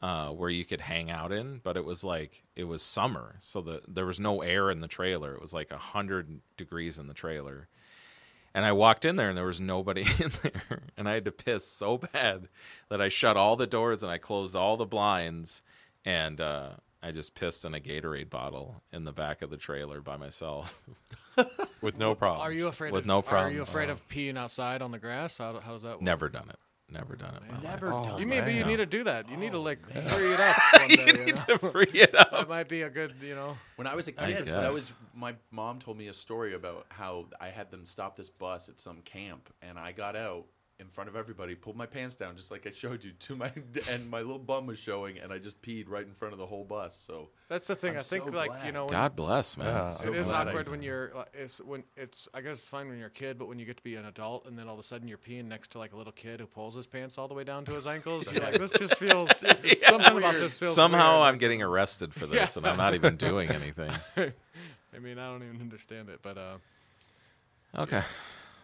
uh, where you could hang out in. But it was like, it was summer, so the, there was no air in the trailer. It was like one hundred degrees in the trailer. And I walked in there, and there was nobody in there. And I had to piss so bad that I shut all the doors and I closed all the blinds. And uh, I just pissed in a Gatorade bottle in the back of the trailer by myself. With no problem. Are you afraid? With of, no problem. Are you afraid uh, of peeing outside on the grass? How, how does that work? Never done it. Never done it. Oh, never done it. You maybe you need to do that. You oh, need to like man. free it up. One day, you need you know? to free it up. That might be a good, you know. When I was a kid, so that was my mom told me a story about how I had them stop this bus at some camp, and I got out in front of everybody, pulled my pants down just like I showed you, to my and my little bum was showing, and I just peed right in front of the whole bus. So that's the thing. I'm I think so like glad. you know, God bless, man. Yeah, so it is awkward when you're it's when it's I guess it's fine when you're a kid, but when you get to be an adult and then all of a sudden you're peeing next to like a little kid who pulls his pants all the way down to his ankles. You're like, this just feels this yeah. something about this feels somehow weird. I'm getting arrested for this, yeah. and I'm not even doing anything. I mean, I don't even understand it, but uh, okay. Yeah.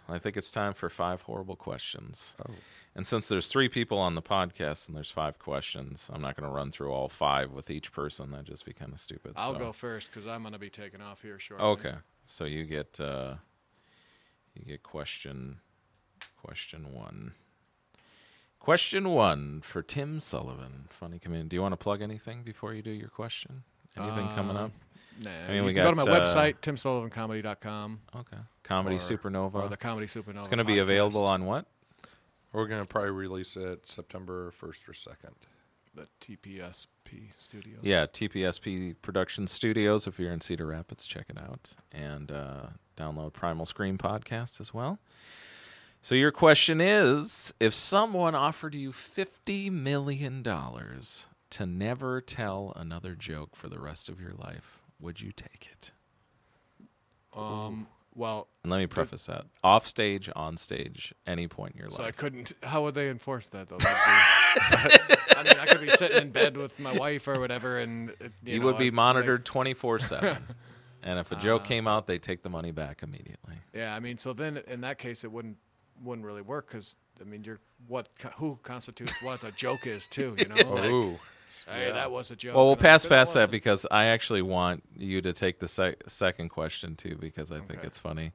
I think it's time for five horrible questions. Oh. And since there's three people on the podcast and there's five questions, I'm not going to run through all five with each person. That'd just be kind of stupid. I'll so. go first because I'm going to be taking off here shortly. Okay, so you get uh, you get question question one. Question one for Tim Sullivan. Funny comedian. Do you want to plug anything before you do your question? Anything um, coming up? Nah, I mean, we got, go to my uh, website, tim sullivan comedy dot com. Okay. Comedy or, Supernova. Or the Comedy Supernova. It's going to be available on what? We're going to probably release it September first or second. The T P S P Studios. Yeah, T P S P Production Studios. If you're in Cedar Rapids, check it out. And uh, download Primal Screen Podcast as well. So your question is, if someone offered you fifty million dollars to never tell another joke for the rest of your life, would you take it? Um. Well, and let me preface that: off stage, on stage, any point in your so life. So I couldn't. How would they enforce that though? Be, I mean, I could be sitting in bed with my wife or whatever, and you, you know, would be monitored twenty-four seven. And if a joke uh, came out, they take the money back immediately. Yeah, I mean, so then in that case, it wouldn't wouldn't really work because I mean, you're what who constitutes what a joke is too, you know? Ooh. Like, hey, yeah. that was a joke. Well, we'll pass past that because I actually want you to take the sec- second question too because I okay. think it's funny.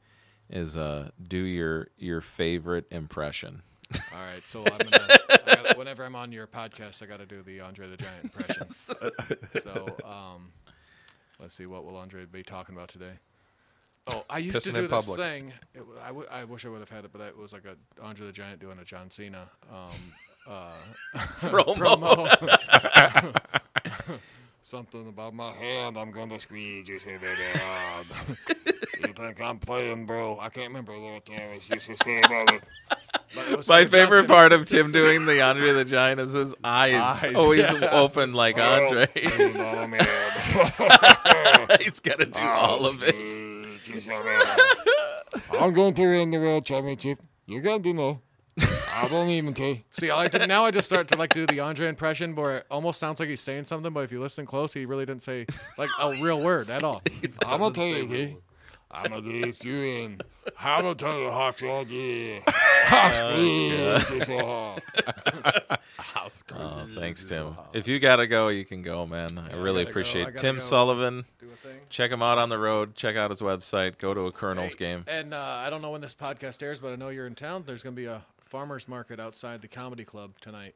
Is uh, do your your favorite impression. All right, so I'm gonna, I gotta, whenever I'm on your podcast, I got to do the Andre the Giant impression. Yes. So um, let's see, what will Andre be talking about today? Oh, I used Pissing to do this public. thing. It, I, w- I wish I would have had it, but it was like a Andre the Giant doing a John Cena. Um, Uh, promo. promo. Something about my hand. I'm gonna squeeze you so very hard. You think I'm playing, bro? I can't remember what I used to say about it. it my favorite Johnson. part of Tim doing the Andre the Giant is his eyes, eyes always yeah. open like well, Andre. He's gotta do I'll all of it. I'm going to win the world championship. You got to know. I don't even take. See, I like to, now I just start to like do the Andre impression, where it almost sounds like he's saying something, but if you listen close, he really didn't say like a real word at all. I'm gonna tell you, I'm gonna get you in. I'm gonna tell you, Hawks all day. Oh, thanks, Tim. If you gotta go, you can go, man. I really appreciate Tim Sullivan. Check him out on the road. Check out his website. Go to a Colonel's game. And uh, I don't know when this podcast airs, but I know you're in town. There's gonna be a farmers market outside the comedy club tonight.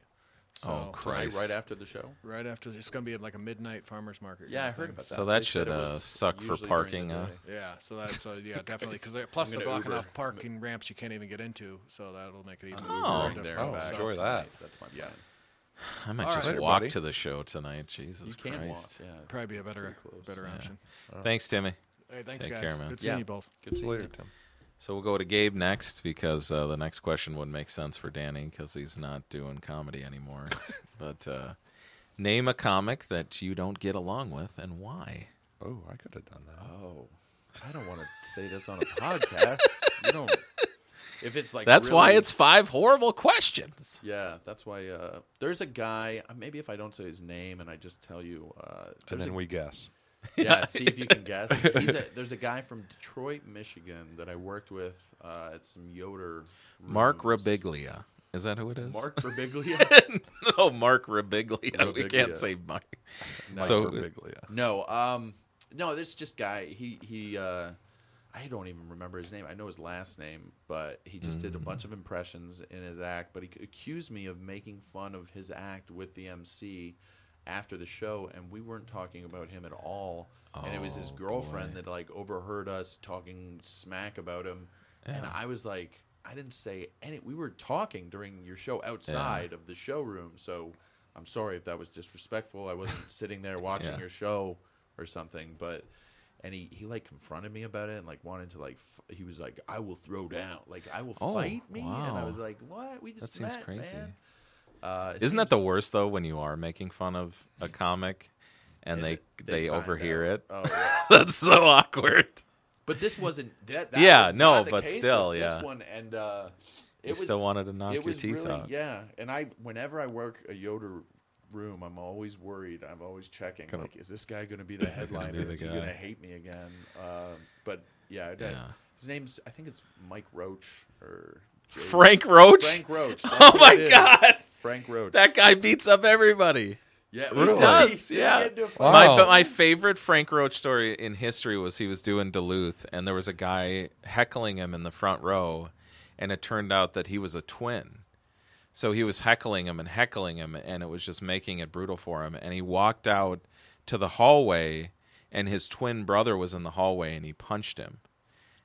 So oh Christ! Tonight, right after the show, right after it's going to be like a midnight farmers market. Yeah, I heard about that. So that they should uh, suck for parking. Uh, yeah, so that so yeah, definitely because plus they're blocking Uber. off parking ramps you can't even get into, so that'll make it even. Oh, Uber there, oh so enjoy that. That's my plan. Yeah. I might All just right, walk buddy. to the show tonight. Jesus you can Christ! Walk. Yeah, probably be a better better yeah. option. Right. Thanks, Timmy. Hey, thanks Take guys. Care, man. Good seeing yeah. you both. Good seeing you, Tim. So we'll go to Gabe next because uh, the next question would make sense for Danny because he's not doing comedy anymore. But uh, name a comic that you don't get along with and why. Oh, I could have done that. Oh, I don't want to say this on a podcast. You don't. If it's like that's really, why it's five horrible questions. Yeah, that's why. Uh, there's a guy. Maybe if I don't say his name and I just tell you, uh, and then a, we guess. Yeah, see if you can guess. He's a, there's a guy from Detroit, Michigan that I worked with uh, at some Yoder rooms. Mark Rabiglia. Is that who it is? Mark Rabiglia? No, Mark Rabiglia. Rabiglia. We can't say Mark. No, so, Rabiglia. No, um, no, this just guy, he, he uh, I don't even remember his name. I know his last name, but he just mm. did a bunch of impressions in his act. But he accused me of making fun of his act with the M C after the show, and we weren't talking about him at all. Oh, and it was his girlfriend boy. that like overheard us talking smack about him. Yeah. And I was like, I didn't say any. We were talking during your show outside yeah. of the showroom. So I'm sorry if that was disrespectful. I wasn't sitting there watching yeah. your show or something. But and he, he like confronted me about it and like wanted to like f- he was like, I will throw down, like I will oh, fight me. Wow. And I was like, what? We just that met, seems crazy. Man. Uh, Isn't seems... that the worst though when you are making fun of a comic and, and they they, they overhear out. it? Oh, yeah. That's so awkward. But this wasn't that. that yeah, was no, not the but case still, with yeah. This one and uh, it was, still wanted to knock your teeth really, out. Yeah, and I whenever I work a Yoder room, I'm always worried. I'm always checking. Come like, up. Is this guy going to be the headliner? Is he going to hate me again? Uh, but yeah, yeah, his name's I think it's Mike Roach or. Jay. Frank Roach? Frank Roach. Oh, my God. Frank Roach. That guy beats up everybody. Yeah, he really? does. He yeah. Wow. My, my favorite Frank Roach story in history was he was doing Duluth, and there was a guy heckling him in the front row, and it turned out that he was a twin. So he was heckling him and heckling him, and it was just making it brutal for him. And he walked out to the hallway, and his twin brother was in the hallway, and he punched him.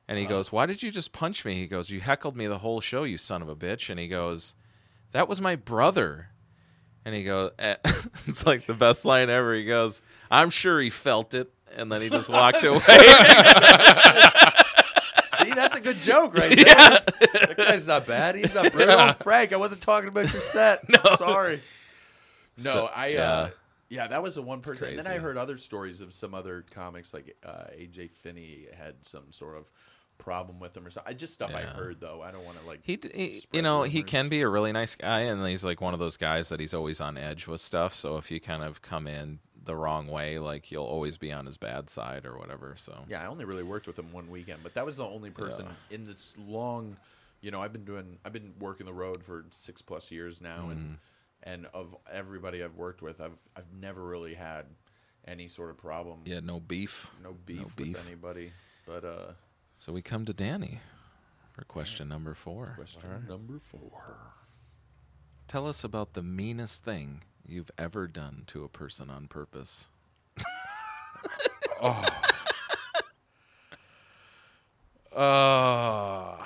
And he wow. goes, why did you just punch me? He goes, you heckled me the whole show, you son of a bitch. And he goes, that was my brother. And he goes, eh. It's like the best line ever. He goes, I'm sure he felt it. And then he just walked away. See, that's a good joke right there. Yeah. That guy's not bad. He's not brutal. Yeah. Frank, I wasn't talking about your set. No. I'm sorry. No, so, I... Yeah. Uh, Yeah, that was the one person. And then I heard other stories of some other comics, like uh, A J Finney had some sort of problem with him or something. Just stuff yeah. I heard, though. I don't want to, like, he, he you know, rumors. He can be a really nice guy, and he's, like, one of those guys that he's always on edge with stuff. So if you kind of come in the wrong way, like, you'll always be on his bad side or whatever. So yeah, I only really worked with him one weekend, but that was the only person yeah. in this long, you know, I've been doing, I've been working the road for six-plus years now, mm. and... And of everybody I've worked with, I've I've never really had any sort of problem. Yeah, no beef. No beef, no beef. with anybody. But uh, so we come to Danny for question right. number four. Question right. number four. Tell us about the meanest thing you've ever done to a person on purpose. oh. Uh,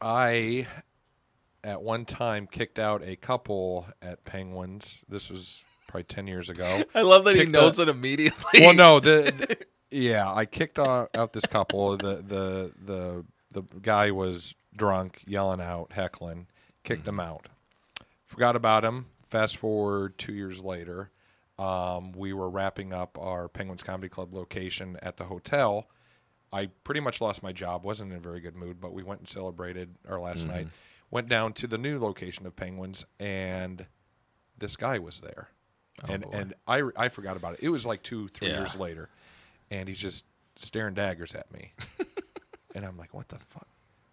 I... at one time kicked out a couple at Penguins. This was probably ten years ago. I love that kicked he knows a, it immediately. Well, no, the, the yeah, I kicked out, out this couple. The, the the the guy was drunk, yelling out, heckling, kicked mm-hmm. him out. Forgot about him. Fast forward two years later, um, we were wrapping up our Penguins Comedy Club location at the hotel. I pretty much lost my job, wasn't in a very good mood, but we went and celebrated our last mm-hmm. night. Went down to the new location of Penguins, and this guy was there. Oh, and boy. and I, I forgot about it. It was like two, three yeah. years later, and he's just staring daggers at me. And I'm like, what the fuck?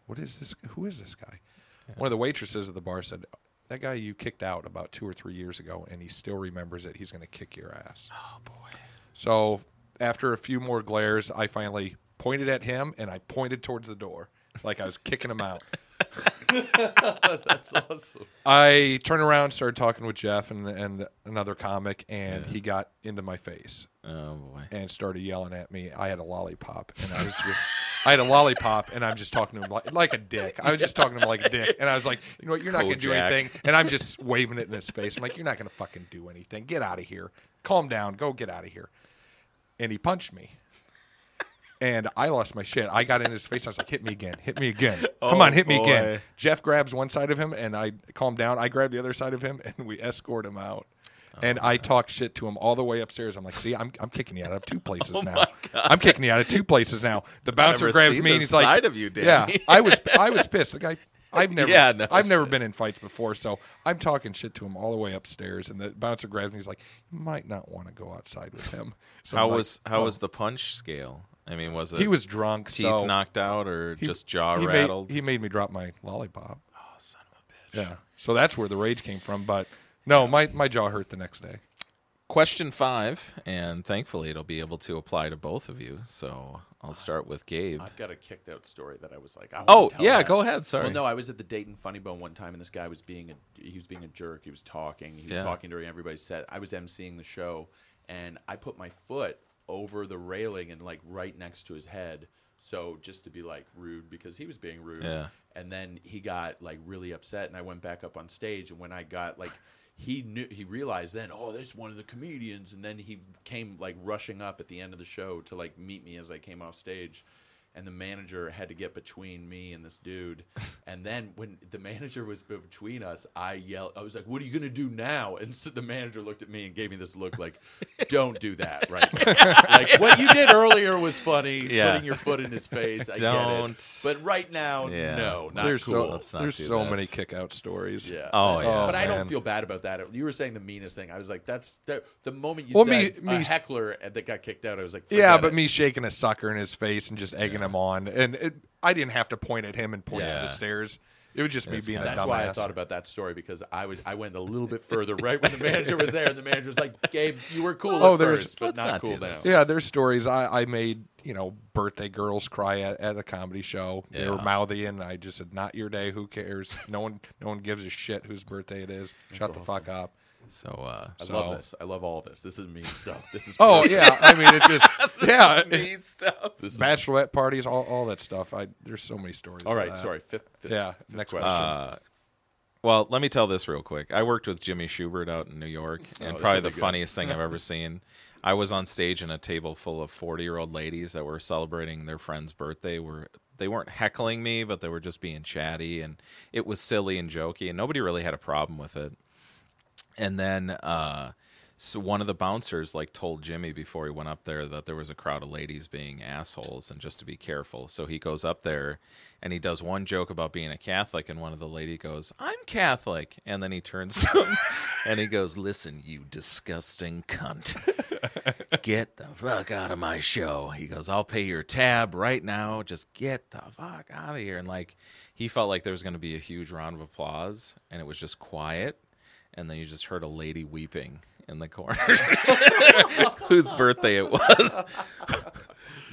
What is this? Who is this guy? Yeah. One of the waitresses at the bar said, that guy you kicked out about two or three years ago, and he still remembers it. He's going to kick your ass. Oh, boy. So after a few more glares, I finally pointed at him, and I pointed towards the door like I was kicking him out. That's awesome. I turned around, started talking with Jeff and and another comic, and yeah. he got into my face. Oh boy! And started yelling at me. I had a lollipop, and I was just, I had a lollipop, and I'm just talking to him like, like a dick. I was just talking to him like a dick, and I was like, you know what, you're not Kojak. gonna do anything, and I'm just waving it in his face. I'm like, you're not gonna fucking do anything. Get out of here. Calm down. Go get out of here. And he punched me. And I lost my shit. I got in his face. I was like, hit me again. Hit me again. Come oh, on, hit me boy. again. Jeff grabs one side of him, and I calm down. I grab the other side of him, and we escort him out. Oh, and I God. talk shit to him all the way upstairs. I'm like, see, I'm I'm kicking you out of two places oh, now. I'm kicking you out of two places now. The bouncer grabs me, and he's like, side of you, Danny. Yeah, I was, I was pissed. The guy I've never, yeah, no I've shit. never been in fights before, so I'm talking shit to him all the way upstairs, and the bouncer grabs me. He's like, "You might not want to go outside with him." So how like, was how oh. was the punch scale? I mean, was it he was drunk, teeth so knocked out, or he, just jaw he rattled? Made, he made me drop my lollipop. Oh, son of a bitch! Yeah, so that's where the rage came from. But no, my my jaw hurt the next day. Question five, and thankfully it'll be able to apply to both of you. So I'll start with Gabe. I've got a kicked out story that I was like, I want oh to tell yeah, that. go ahead. Sorry. Well, no, I was at the Dayton Funny Bone one time, and this guy was being a he was being a jerk. He was talking. He was yeah. talking during everybody's set. I was emceeing the show, and I put my foot over the railing and like right next to his head, so just to be like rude because he was being rude. Yeah. And then he got like really upset, and I went back up on stage, and when I got like. He knew. He realized then, oh, that's one of the comedians, and then he came like rushing up at the end of the show to like meet me as I came off stage, and the manager had to get between me and this dude, and then when the manager was between us, I yelled. I was like, "What are you gonna do now?" And so the manager looked at me and gave me this look like, "Don't do that right now. Like what you did earlier was funny, yeah. putting your foot in his face. I Don't. get it, but right now, yeah. no, not There's cool. So, Let's not There's do so that. many kick-out stories. Yeah. Oh yeah, oh, but man. I don't feel bad about that. You were saying the meanest thing. I was like, that's that, the moment you well, said me, me, a heckler that got kicked out. I was like, yeah, but it. me shaking a sucker in his face and just egging yeah. him on, and it, I didn't have to point at him and point yeah. to the stairs. It would just it be being. Kind of a dumbass. That's why I thought about that story because I was I went a little bit further right when the manager was there, and the manager was like, "Gabe, you were cool oh, at first, but not, not cool now." Yeah, there's stories I, I made. You know, birthday girls cry at, at a comedy show. They yeah. were mouthy, and I just said, "Not your day. Who cares? No one, no one gives a shit whose birthday it is. That's Shut awesome. the fuck up." So uh, I so. love this. I love all this. This is mean stuff. This is oh yeah. I mean, it's just yeah, is mean stuff. This bachelorette is... parties, all, all that stuff. I there's so many stories. All right, sorry. Fifth, fifth, yeah. Fifth next question. Uh, well, let me tell this real quick. I worked with Jimmy Schubert out in New York, and oh, probably the good. funniest thing I've ever seen. I was on stage in a table full of forty-year-old ladies that were celebrating their friend's birthday. Were They weren't heckling me, but they were just being chatty, and it was silly and jokey, and nobody really had a problem with it. And then uh, so one of the bouncers like told Jimmy before he went up there that there was a crowd of ladies being assholes and just to be careful. So he goes up there, and he does one joke about being a Catholic, and one of the lady goes, "I'm Catholic." And then he turns to him, and he goes, "Listen, you disgusting cunt. Get the fuck out of my show." He goes, "I'll pay your tab right now. Just get the fuck out of here." And like he felt like there was going to be a huge round of applause, and it was just quiet. And then you just heard a lady weeping in the corner whose birthday it was.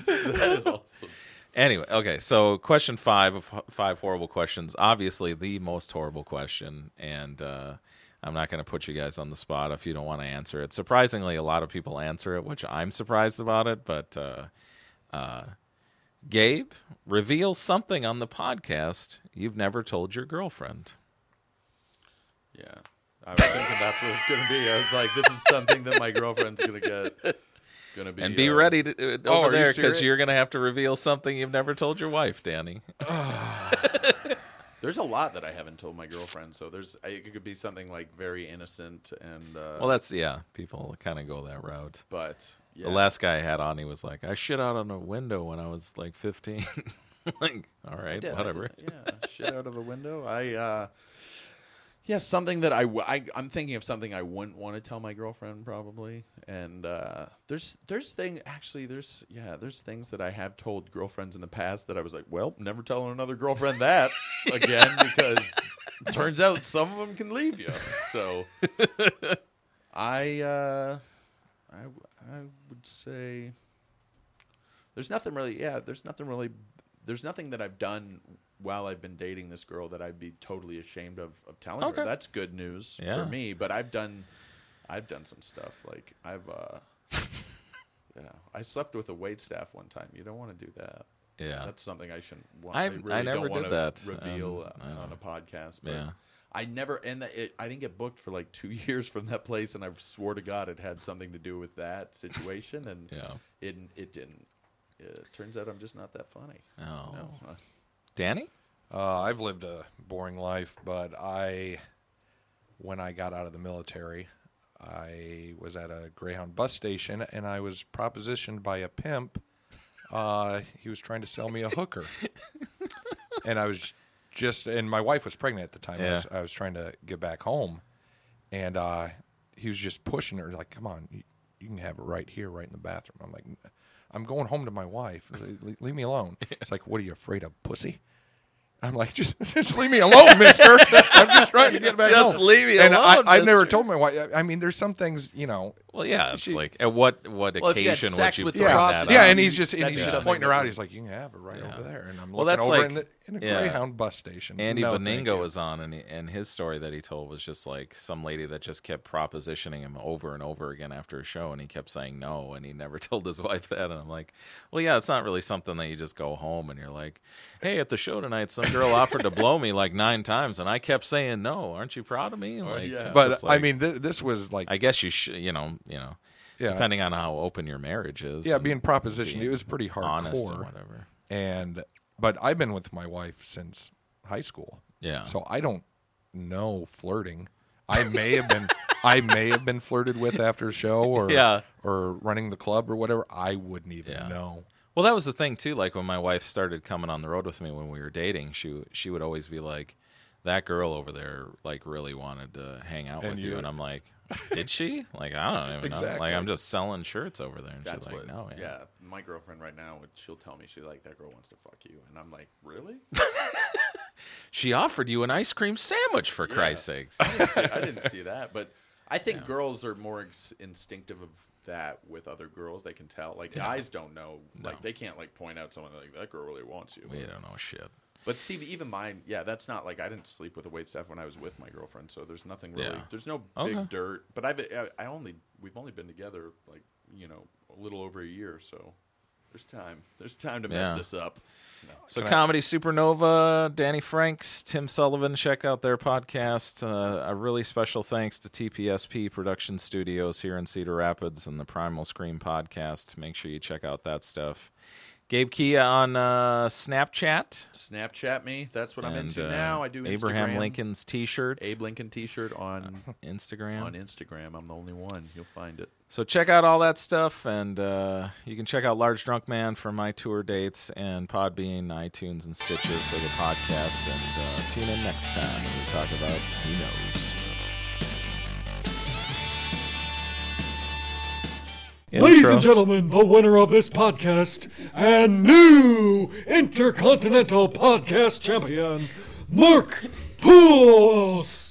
That is awesome. Anyway, okay, so question five of five horrible questions. Obviously the most horrible question, and uh, I'm not going to put you guys on the spot if you don't want to answer it. Surprisingly, a lot of people answer it, which I'm surprised about it, but uh, uh, Gabe, reveal something on the podcast you've never told your girlfriend. Yeah. I was thinking that's what it's going to be. I was like, this is something that my girlfriend's going to get. Gonna be, and be uh, ready to, uh, oh, over there because you you're going to have to reveal something you've never told your wife, Danny. Oh. There's a lot that I haven't told my girlfriend, so there's it could be something like very innocent. and. Uh, well, that's, yeah, people kind of go that route. But yeah. The last guy I had on, he was like, I shit out on a window when I was like fifteen. Like, all right, did, whatever. Yeah, shit out of a window. I... uh Yeah, something that I, I I'm thinking of something I wouldn't want to tell my girlfriend probably, and uh, there's there's thing actually there's yeah there's things that I have told girlfriends in the past that I was like, well, never telling another girlfriend that again because it turns out some of them can leave you. So I uh, I I would say there's nothing really yeah there's nothing really there's nothing that I've done while I've been dating this girl that I'd be totally ashamed of, of telling okay. her. That's good news yeah. for me. But I've done, I've done some stuff. Like I've, uh, yeah, you know, I slept with a waitstaff one time. You don't want to do that. Yeah, that's something I shouldn't. Want. I, I, really I never don't did that. Reveal um, uh, on a podcast. But yeah. I never, and the, it, I didn't get booked for like two years from that place, and I swore to God it had something to do with that situation, and yeah. it it didn't. It turns out I'm just not that funny. Oh. No. I, Danny? Uh, I've lived a boring life, but I, when I got out of the military, I was at a Greyhound bus station, and I was propositioned by a pimp. Uh, he was trying to sell me a hooker. And I was just, and my wife was pregnant at the time. Yeah. I was, I was trying to get back home, and uh, he was just pushing her, like, come on, you, you can have it right here, right in the bathroom. I'm like, I'm going home to my wife. Leave me alone. It's like, what are you afraid of, pussy? I'm like, just, just leave me alone, mister. I'm just trying to get back just home. Just leave me and alone, And I've never told my wife. I mean, there's some things, you know. Well, yeah, she, it's like, at what, what well, occasion you would you with yeah. that Yeah, on, and he's just and he's just pointing her out. He's like, you can have it right yeah. over there. And I'm well, looking that's over like, in, the, in a yeah. Greyhound bus station. Andy no, Beningo was on, and, he, and his story that he told was just like some lady that just kept propositioning him over and over again after a show, and he kept saying no, and he never told his wife that. And I'm like, well, yeah, it's not really something that you just go home and you're like, hey, at the show tonight, some girl offered to blow me like nine times, and I kept saying no. Aren't you proud of me? Like, oh, yeah. But like, I mean, th- this was like, I guess you should, you know, you know, yeah. depending on how open your marriage is. Yeah, being propositioned, being it was pretty hardcore, honest or whatever. And but I've been with my wife since high school. Yeah, so I don't know flirting. I may have been, I may have been flirted with after a show, or yeah. or running the club or whatever. I wouldn't even yeah. know. Well, that was the thing, too. Like, when my wife started coming on the road with me when we were dating, she she would always be like, that girl over there, like, really wanted to hang out and with you. you. And I'm like, did she? Like, I don't even exactly. know. Like, I'm just selling shirts over there. And That's she's like, what, no. Yeah. yeah, my girlfriend right now, she'll tell me, she's like, that girl wants to fuck you. And I'm like, really? She offered you an ice cream sandwich, for yeah. Christ's sakes. I didn't, see, I didn't see that. But I think yeah. girls are more ins- instinctive of that with other girls. They can tell, like, yeah. guys don't know, like no. they can't like point out someone like, that girl really wants you. We don't know shit. But see, even mine, yeah, that's not like, I didn't sleep with a waitstaff when I was with my girlfriend, so there's nothing really yeah. there's no okay. big dirt. But I've I only we've only been together like, you know, a little over a year, so there's time there's time to mess yeah. this up. No. So Can Comedy I... Supernova, Danny Franks, Tim Sullivan, check out their podcast. Uh, a really special thanks to T P S P Production Studios here in Cedar Rapids and the Primal Screen podcast. Make sure you check out that stuff. Gabe Kia on uh, Snapchat. Snapchat me. That's what and, I'm into uh, now. I do Abraham Instagram. Lincoln's T-shirt. Abe Lincoln T-shirt on Instagram. On Instagram. I'm the only one. You'll find it. So check out all that stuff, and uh, you can check out Large Drunk Man for my tour dates, and Podbean, iTunes, and Stitcher for the podcast. And uh, tune in next time when we talk about Who Knows. Intro. Ladies and gentlemen, the winner of this podcast and new Intercontinental Podcast Champion, Mark Poulos.